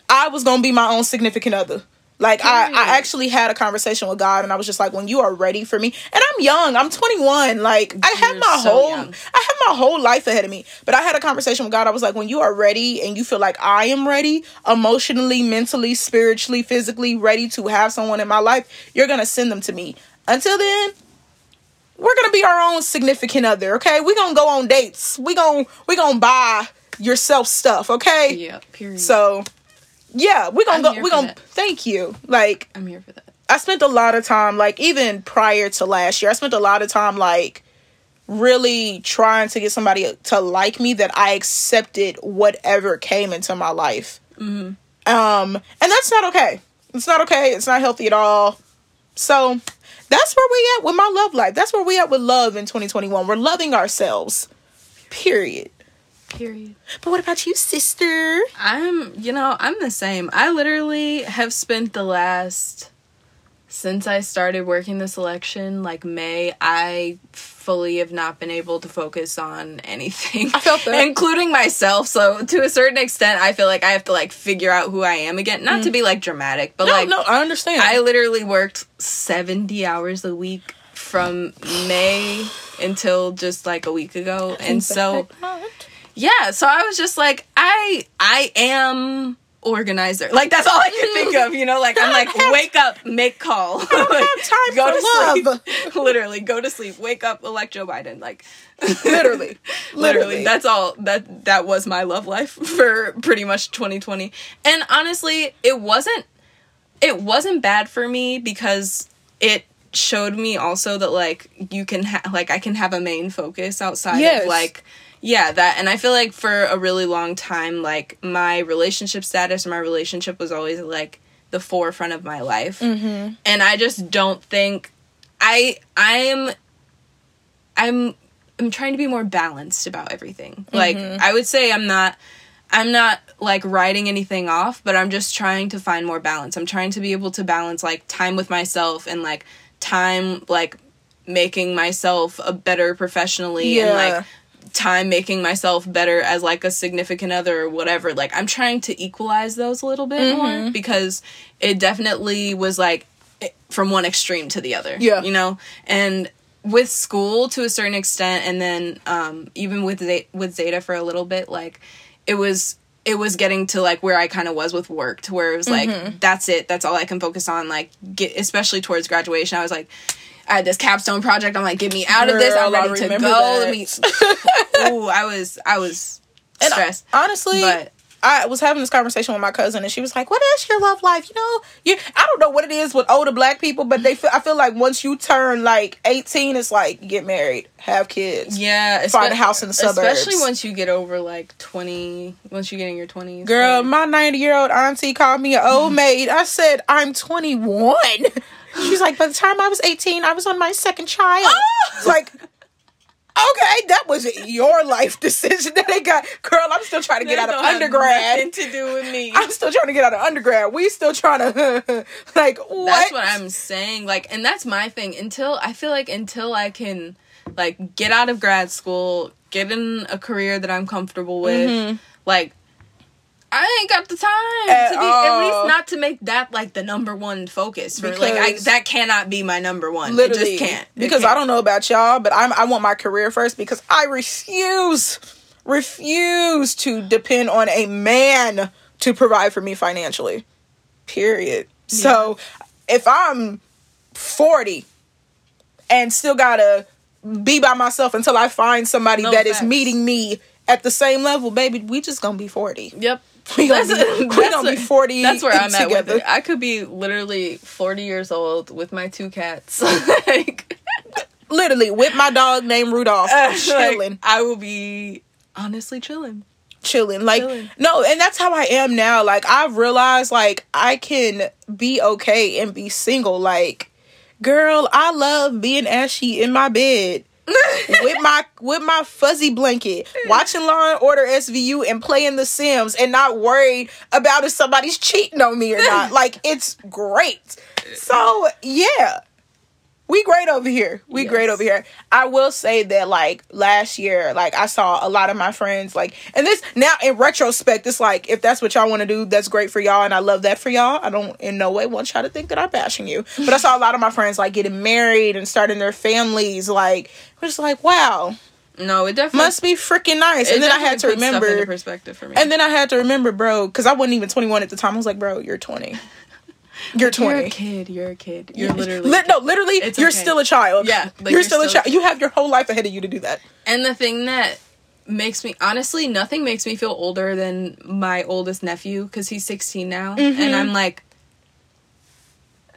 I was going to be my own significant other. Like, I, I actually had a conversation with God, and I was just like, when you are ready for me, and I'm young, I'm twenty-one, like, I have my so whole, young. I have my whole life ahead of me, but I had a conversation with God. I was like, when you are ready, and you feel like I am ready, emotionally, mentally, spiritually, physically ready to have someone in my life, you're going to send them to me. Until then, we're going to be our own significant other, okay? We're going to go on dates. We're going we gonna to buy yourself stuff, okay? Yeah, period. So... yeah, we're gonna I'm go, we're gonna, that. Thank you. Like, I'm here for that. I spent a lot of time, like, even prior to last year, I spent a lot of time, like, really trying to get somebody to like me, that I accepted whatever came into my life. Mm-hmm. Um, and that's not okay. It's not okay. It's not healthy at all. So, that's where we at with my love life. That's where we at with love in twenty twenty-one. We're loving ourselves. Period. Period. But what about you, sister? I'm, you know, I'm the same. I literally have spent the last, since I started working this election, like May, I fully have not been able to focus on anything, I felt that. including myself. So to a certain extent, I feel like I have to like figure out who I am again. Not mm. to be like dramatic, but no, like no, I understand. I literally worked seventy hours a week from May until just like a week ago, and so yeah. So I was just like, I I am. Organizer, like that's all I can think of, you know. Like I'm like, wake up, make call, I don't have time go to love. Sleep, literally go to sleep, wake up, elect Joe Biden, like literally, literally. That's all that that was my love life for pretty much twenty twenty. And honestly, it wasn't, it wasn't bad for me because it showed me also that like you can ha- like I can have a main focus outside yes. of like. Yeah, that, and I feel like for a really long time, like, my relationship status, my relationship was always, like, the forefront of my life. Mm-hmm. And I just don't think, I, I'm, I'm, I'm trying to be more balanced about everything. Mm-hmm. Like, I would say I'm not, I'm not, like, writing anything off, but I'm just trying to find more balance. I'm trying to be able to balance, like, time with myself and, like, time, like, making myself a better professionally yeah. and, like, time making myself better as like a significant other or whatever. Like I'm trying to equalize those a little bit mm-hmm. more because it definitely was like it, from one extreme to the other. Yeah, you know, and with school to a certain extent, and then um, even with Z- with Zeta for a little bit, like it was it was getting to like where I kind of was with work, to where it was like mm-hmm. that's it, that's all I can focus on. Like get, especially towards graduation, I was like. I had this capstone project. I'm like, get me out Girl, of this. I'm ready to go. Let me. Ooh, I was, I was stressed. And honestly, but... I was having this conversation with my cousin, and she was like, "What is your love life? You know, you. I don't know what it is with older black people, but they. Feel, I feel like once you turn like eighteen, it's like you get married, have kids, yeah, find a house in the suburbs. Especially once you get over like twenty, once you get in your twenties. Girl, like... my ninety year old auntie called me an old maid. I said I'm twenty one. She's like, by the time I was eighteen, I was on my second child. Oh! Like, okay, that was your life decision that they got. Girl, I'm still trying to get that out of undergrad. Nothing to do with me. I'm still trying to get out of undergrad. We still trying to, like, what? That's what I'm saying. Like, and that's my thing. Until, I feel like until I can, like, get out of grad school, get in a career that I'm comfortable with, mm-hmm. like, I ain't got the time at, to be, at least not to make that like the number one focus. For, like I, that cannot be my number one. Literally, it just can't. It because can't. I don't know about y'all, but I'm, I want my career first because I refuse, refuse to depend on a man to provide for me financially. Period. Yeah. So if I'm forty and still gotta be by myself until I find somebody no that facts. Is meeting me at the same level, baby, we just gonna be forty. Yep. We don't be, be forty. That's where I'm at with it. I could be literally forty years old with my two cats. Like, literally with my dog named Rudolph. Uh, chilling. Like, I will be honestly chilling. Chilling. Like chilling. No, and that's how I am now. Like I've realized like I can be okay and be single. Like, girl, I love being ashy in my bed. with my with my fuzzy blanket, watching Law and Order S V U and playing The Sims and not worried about if somebody's cheating on me or not. Like, it's great. So, yeah. We great over here. We yes. great over here. I will say that, like, last year, like, I saw a lot of my friends, like, and this, now in retrospect, it's like, if that's what y'all want to do, that's great for y'all, and I love that for y'all. I don't in no way want y'all to think that I'm bashing you. But I saw a lot of my friends, like, getting married and starting their families, like, we're just like, wow. No, it definitely must be freaking nice. And then I had to remember. Stuff into perspective for me. And then I had to remember, bro, because I wasn't even twenty-one at the time. I was like, bro, you're twenty. You're twenty. You're a kid. You're a kid. You're yeah. literally Li- no, literally, it's you're okay. still a child. Yeah, like you're, you're still, still a child. You have your whole life ahead of you to do that. And the thing that makes me honestly, nothing makes me feel older than my oldest nephew because he's sixteen now, mm-hmm. and I'm like,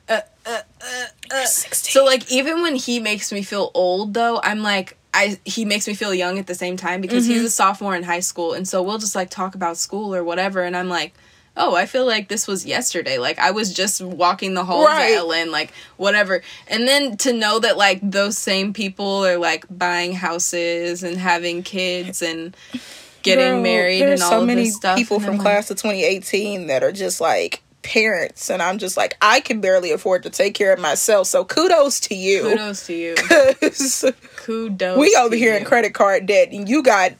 uh, uh, uh, uh. sixteen. So like, even when he makes me feel old, though, I'm like. I, he makes me feel young at the same time because mm-hmm. he's a sophomore in high school, and so we'll just like talk about school or whatever, and I'm like, oh, I feel like this was yesterday. Like, I was just walking the halls right. at L N, like, whatever. And then to know that, like, those same people are, like, buying houses and having kids and getting Girl, married and all so of this stuff. There's so many people from like, class of twenty eighteen that are just, like, parents, and I'm just like, I can barely afford to take care of myself, so kudos to you. Kudos to you. Kudos We over to here you. In credit card debt, and you got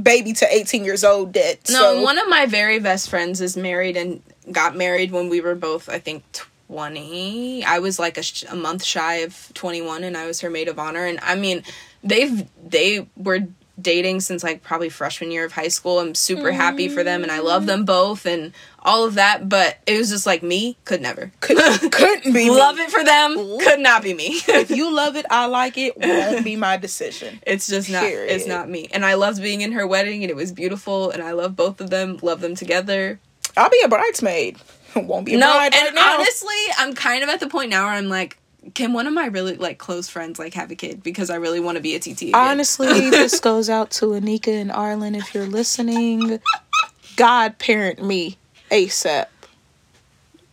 baby to eighteen years old debt. No, so. One of my very best friends is married and got married when we were both, I think, twenty. I was like a, sh- a month shy of twenty-one, and I was her maid of honor, and I mean, they've they were... dating since like probably freshman year of high school. I'm super mm. happy for them, and I love them both and all of that, but it was just like, me could never could, couldn't be love me. It for them Ooh. Could not be me. If you love it, I like it, won't be my decision. It's just not Period. It's not me. And I loved being in her wedding, and it was beautiful, and I love both of them, love them together. I'll be a bridesmaid. Won't be a no bride and right now. Honestly, I'm kind of at the point now where I'm like, can one of my really, like, close friends, like, have a kid? Because I really want to be a T T again. Honestly, this goes out to Anika and Arlen, if you're listening. Godparent me ASAP.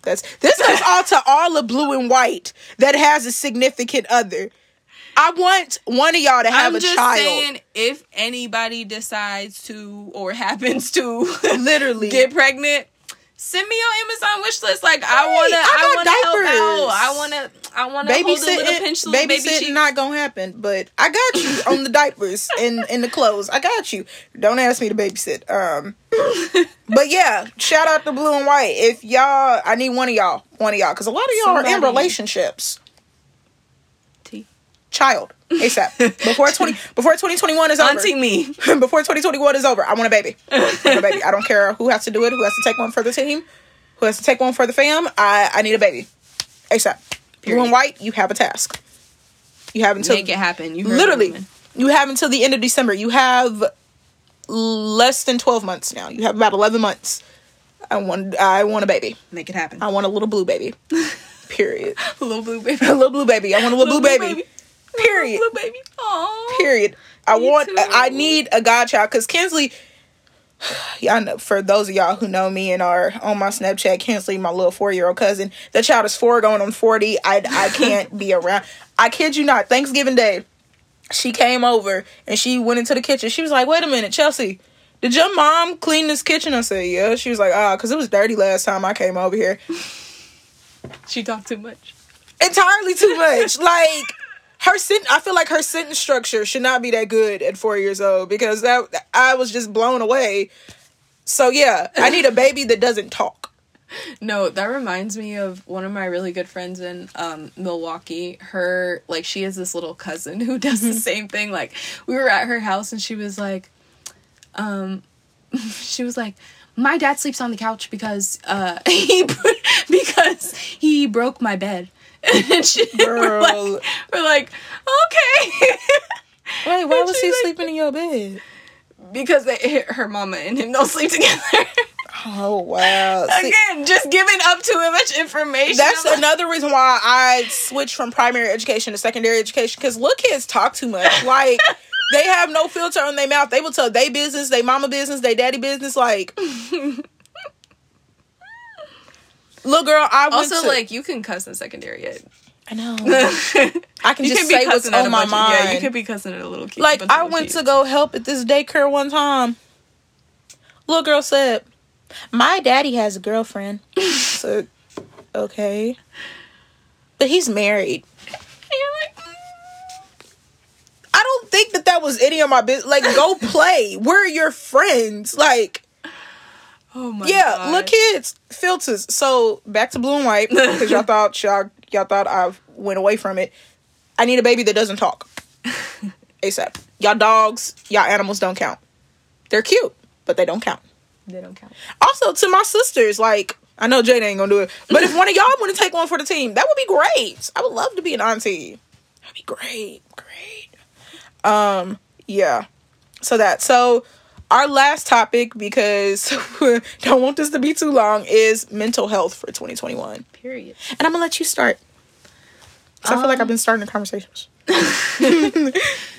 That's This goes all to all the blue and white that has a significant other. I want one of y'all to have I'm a child. I'm just saying, if anybody decides to or happens to literally get pregnant, send me your Amazon wish list. Like, hey, I want to I want to help out. I want to... I want to hold a little pinch of baby shit. Not gonna happen, but I got you on the diapers and in the clothes. I got you. Don't ask me to babysit. Um, but yeah, shout out to Blue and White. If y'all, I need one of y'all, one of y'all, because a lot of y'all Somebody. Are in relationships. T child ASAP before twenty before twenty twenty one is over. Auntie me before twenty twenty one is over. I want a baby. I want a baby. I don't care who has to do it. Who has to take one for the team? Who has to take one for the fam? I I need a baby ASAP. Period. Blue and white, you have a task. You have until... Make it happen. You literally, you have until the end of December. You have less than twelve months now. You have about eleven months. I want I want a baby. Make it happen. I want a little blue baby. Period. A little blue baby. A little blue baby. I want a little, little blue, blue baby. baby. Period. Little blue baby. Aww. Period. I you want... Too. I need a godchild, because Kinsley... Y'all know, for those of y'all who know me and are on my Snapchat, Kinsley, my little four-year-old cousin, that child is four going on forty. I, I can't be around. I kid you not. Thanksgiving Day, she came over and she went into the kitchen. She was like, wait a minute, Chelsea, did your mom clean this kitchen? I said, yeah. She was like, ah, because it was dirty last time I came over here. She talked too much. Entirely too much. Like... Her sent I feel like her sentence structure should not be that good at four years old, because that I was just blown away. So yeah, I need a baby that doesn't talk. No, that reminds me of one of my really good friends in um, Milwaukee. Her like she has this little cousin who does the same thing. Like, we were at her house and she was like, um, she was like, my dad sleeps on the couch because uh, he because he broke my bed. And she, Girl. We're, like, we're like, okay. Wait, why was he like, sleeping in your bed? Because they, her mama and him don't sleep together. Oh, wow. Again, See, just giving up too much information. That's I'm another like, reason why I switched from primary education to secondary education, because little kids talk too much. Like, they have no filter on their mouth. They will tell they business, they mama business, they daddy business, like... Little girl, I was also to, like, you can cuss in secondary ed. I know. I can you just can say what's on my mind. Of, yeah, you could be cussing at a little kid. Like, I went kids. to go help at this daycare one time. Little girl said, "My daddy has a girlfriend." So, okay, but he's married. And you're like, I don't think that that was any of my business. Like, go play. We're your friends. Like. Oh my yeah, God. Yeah, look, kids, filters. So back to blue and white, because y'all thought y'all y'all thought I went away from it. I need a baby that doesn't talk. ASAP. Y'all dogs, y'all animals don't count. They're cute, but they don't count. They don't count. Also, to my sisters, like, I know Jada ain't gonna do it, but if one of y'all want to take one for the team, that would be great. I would love to be an auntie. That'd be great, great. Um, yeah. So that so. Our last topic, because don't want this to be too long, is mental health for twenty twenty-one. Period. And I'm going to let you start. Because um, I feel like I've been starting the conversations.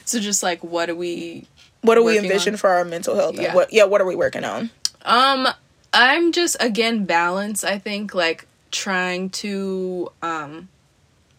So just like, what do we... What do we envision on? For our mental health? Yeah. What, yeah, what are we working on? Um, I'm just, again, balance, I think, like, trying to, um,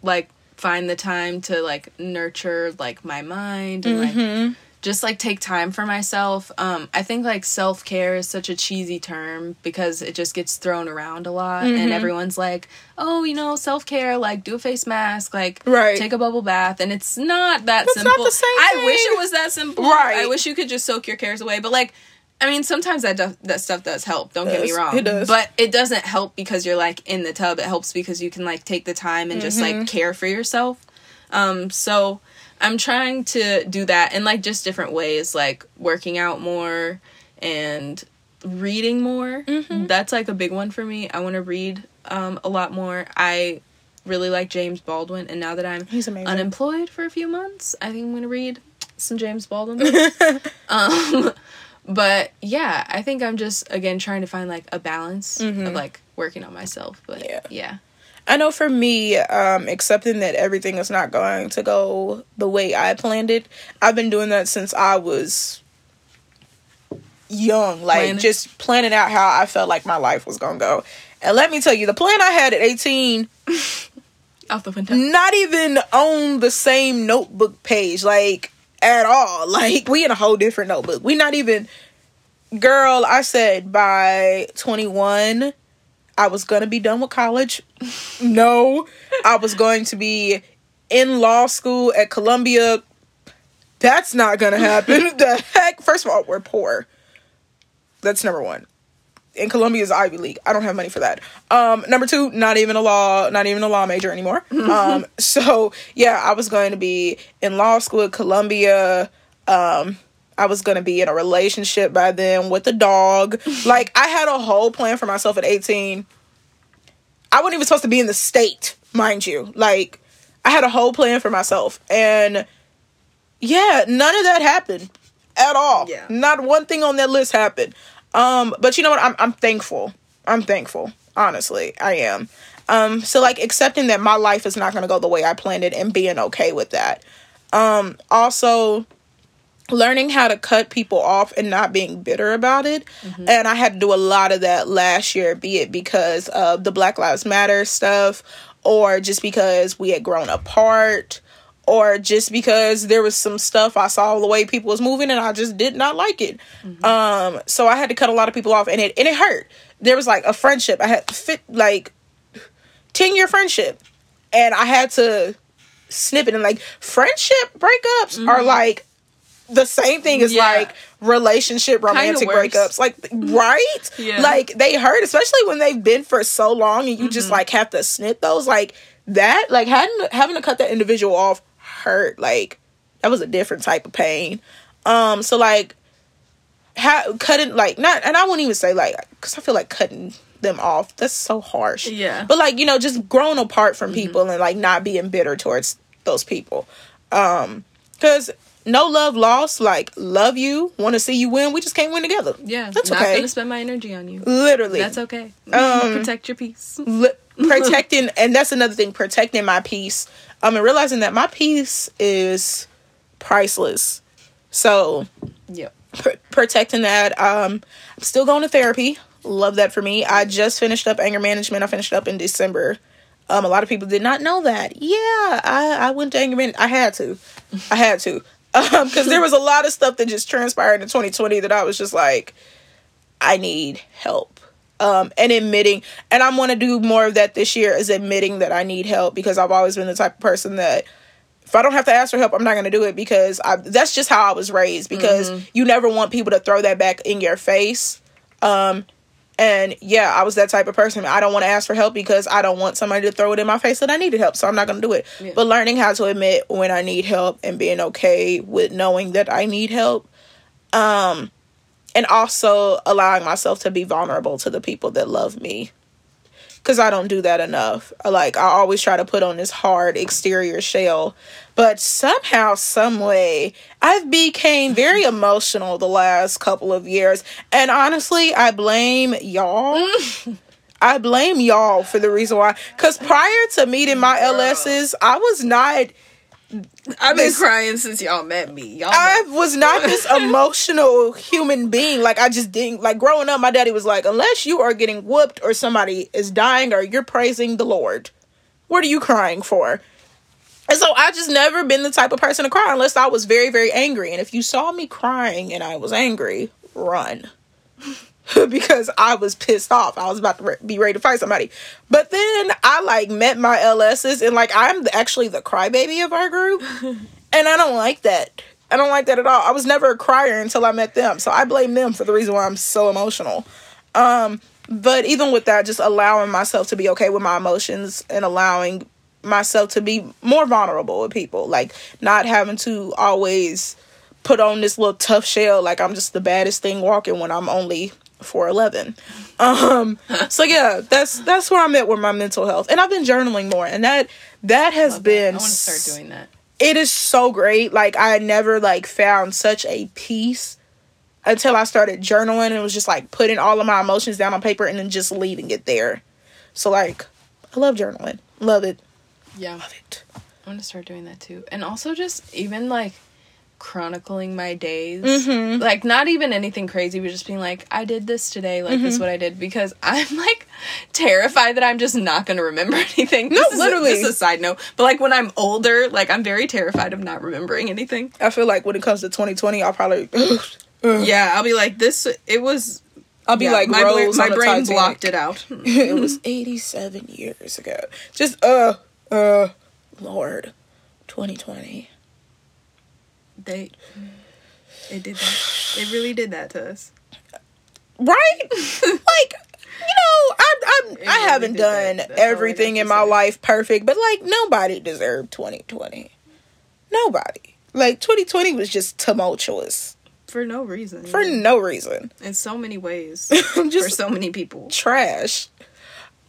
like, find the time to, like, nurture, like, my mind and, mm-hmm. like... just like take time for myself. Um, I think like self-care is such a cheesy term because it just gets thrown around a lot, mm-hmm. and everyone's like, oh, you know, self-care, like do a face mask, like right. take a bubble bath, and it's not that That's simple. Not the same I thing. Wish it was that simple. Right. I wish you could just soak your cares away, but like, I mean, sometimes that do- that stuff does help. Don't yes, get me wrong. It does. But it doesn't help because you're, like, in the tub. It helps because you can, like, take the time and mm-hmm. just, like, care for yourself. Um, so I'm trying to do that in, like, just different ways. Like, working out more and reading more. Mm-hmm. That's, like, a big one for me. I want to read um, a lot more. I really like James Baldwin. And now that I'm unemployed for a few months, I think I'm going to read some James Baldwin books. um But, yeah, I think I'm just, again, trying to find, like, a balance mm-hmm. of, like, working on myself. But, yeah. yeah. I know for me, um, accepting that everything is not going to go the way I planned it, I've been doing that since I was young. Like, planning. just planning out how I felt like my life was going to go. And let me tell you, the plan I had at eighteen... Out the window. Not even on the same notebook page. Like... at all. Like, we in a whole different notebook. We not even... Girl, I said by twenty-one, I was gonna be done with college. No. I was going to be in law school at Columbia. That's not gonna happen. The heck? First of all, we're poor. That's number one. And Columbia's Ivy League. I don't have money for that. Um, number two, not even a law, not even a law major anymore. Um, so yeah, I was going to be in law school at Columbia. Um, I was going to be in a relationship by then with a dog. Like, I had a whole plan for myself at eighteen. I wasn't even supposed to be in the state, mind you. Like, I had a whole plan for myself, and yeah, none of that happened at all. Yeah. Not one thing on that list happened. Um, but you know what? I'm I'm thankful. I'm thankful. Honestly, I am. Um, so like accepting that my life is not going to go the way I planned it and being okay with that. Um, also learning how to cut people off and not being bitter about it. Mm-hmm. And I had to do a lot of that last year, be it because of the Black Lives Matter stuff, or just because we had grown apart, or just because there was some stuff I saw the way people was moving and I just did not like it. Mm-hmm. Um, so I had to cut a lot of people off, and it and it hurt. There was like a friendship. I had fit like ten year friendship, and I had to snip it. And like, friendship breakups mm-hmm. are like the same thing as yeah. like relationship romantic breakups. Like, right? Yeah. Like, they hurt, especially when they've been for so long, and you mm-hmm. just like have to snip those. Like that, like having having to cut that individual off. Hurt, like that was a different type of pain. Um so like how cutting like not and I wouldn't even say like, because I feel like cutting them off, that's so harsh, yeah but like, you know, just growing apart from mm-hmm. people and like not being bitter towards those people, um because no love lost. Like, love you, want to see you win, we just can't win together. Yeah that's not okay. Not gonna spend my energy on you, literally. That's okay. Um protect your peace. li- protecting and that's another thing, protecting my peace. Um, and realizing that my peace is priceless. So, yeah, pr- protecting that. Um, I'm still going to therapy. Love that for me. I just finished up anger management. I finished up in December. Um, a lot of people did not know that. Yeah, I, I went to anger management. I had to. I had to. Um, because there was a lot of stuff that just transpired in twenty twenty that I was just like, I need help. Um, and admitting, and I'm going to do more of that this year, is admitting that I need help, because I've always been the type of person that if I don't have to ask for help, I'm not going to do it, because I, that's just how I was raised, because mm-hmm. you never want people to throw that back in your face. Um, and yeah, I was that type of person. I don't want to ask for help because I don't want somebody to throw it in my face that I needed help. So I'm not going to do it. Yeah. But learning how to admit when I need help and being okay with knowing that I need help. Um, And also allowing myself to be vulnerable to the people that love me. Because I don't do that enough. Like, I always try to put on this hard exterior shell. But somehow, someway, I've became very emotional the last couple of years. And honestly, I blame y'all. I blame y'all for the reason why. Because prior to meeting my L S's, I was not... I've been this, crying since y'all met me. Y'all I met. was not this emotional human being. Like, I just didn't... Like, growing up, my daddy was like, unless you are getting whooped or somebody is dying or you're praising the Lord, what are you crying for? And so I just never been the type of person to cry unless I was very, very angry. And if you saw me crying and I was angry, run. Because I was pissed off. I was about to re- be ready to fight somebody. But then I like met my L Ss and like I'm the, actually the crybaby of our group. And I don't like that. I don't like that at all. I was never a crier until I met them. So I blame them for the reason why I'm so emotional. Um, but even with that, just allowing myself to be okay with my emotions and allowing myself to be more vulnerable with people, like not having to always put on this little tough shell like I'm just the baddest thing walking when I'm only four eleven. Um so yeah, that's that's where I'm at with my mental health. And I've been journaling more, and that that has been that. I want to start doing that. It is so great. Like I never like found such a peace until I started journaling, and it was just like putting all of my emotions down on paper and then just leaving it there. So like I love journaling. Love it. Yeah. Love it. I want to start doing that too. And also just even like chronicling my days. Mm-hmm. Like not even anything crazy, but just being like, I did this today, like mm-hmm. this is what I did, because I'm like terrified that I'm just not gonna remember anything. No, this literally is a, this is a side note, but like when I'm older, like I'm very terrified of not remembering anything. I feel like when it comes to twenty twenty, I'll probably yeah I'll be like this it was I'll be yeah, like my, Rose bla- my brain blocked it out. It was eighty-seven years ago. Just uh uh Lord, twenty twenty. They, it did that. It really did that to us. Right? Like, you know, I I, really I haven't done that. everything in my say. life perfect, but, like, nobody deserved twenty twenty. Nobody. Like, twenty twenty was just tumultuous. For no reason. For no reason. In so many ways. Just for so many people. Trash.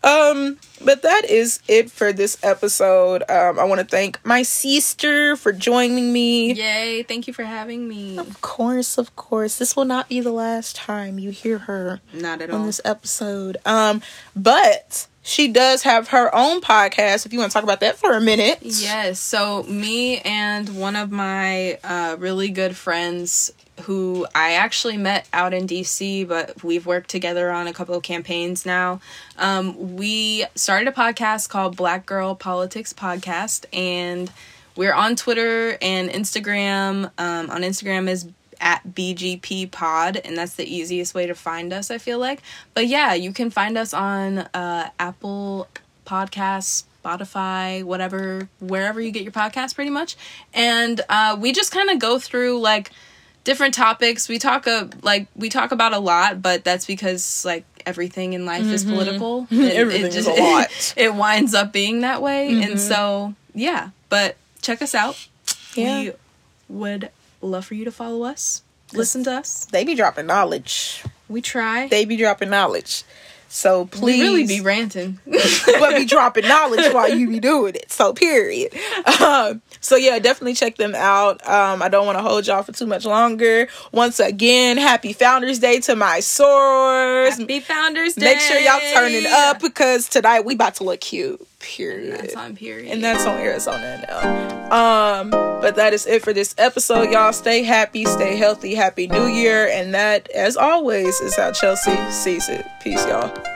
Um, but that is it for this episode. Um, I want to thank my sister for joining me. Yay, thank you for having me. Of course, of course. This will not be the last time you hear her. Not at all. On this episode. Um, but she does have her own podcast, if you want to talk about that for a minute. Yes, so me and one of my uh, really good friends who I actually met out in D C, but we've worked together on a couple of campaigns now. Um, we started a podcast called Black Girl Politics Podcast, and we're on Twitter and Instagram. Um, on Instagram is at B G P Pod, and that's the easiest way to find us, I feel like. But yeah, you can find us on uh, Apple Podcasts, Spotify, whatever, wherever you get your podcast, pretty much. And uh, we just kind of go through, like, different topics. We talk a, like we talk about a lot, but that's because like everything in life mm-hmm. is political. It, everything it just, is a lot. It, it winds up being that way, mm-hmm. and so yeah. But check us out. Yeah. We would love for you to follow us, listen to us. They be dropping knowledge. We try. They be dropping knowledge. So please, we really be ranting, but be dropping knowledge while you be doing it. So period. Um, so yeah, definitely check them out. Um, I don't want to hold y'all for too much longer. Once again, happy Founders Day to my sorors. Happy Founders Day. Make sure y'all turn it up, because tonight we about to look cute. Period. And that's on period. And that's on Arizona now. Um, but that is it for this episode, y'all. Stay happy, stay healthy, happy new year. And that, as always, is how Chelsea sees it. Peace, y'all.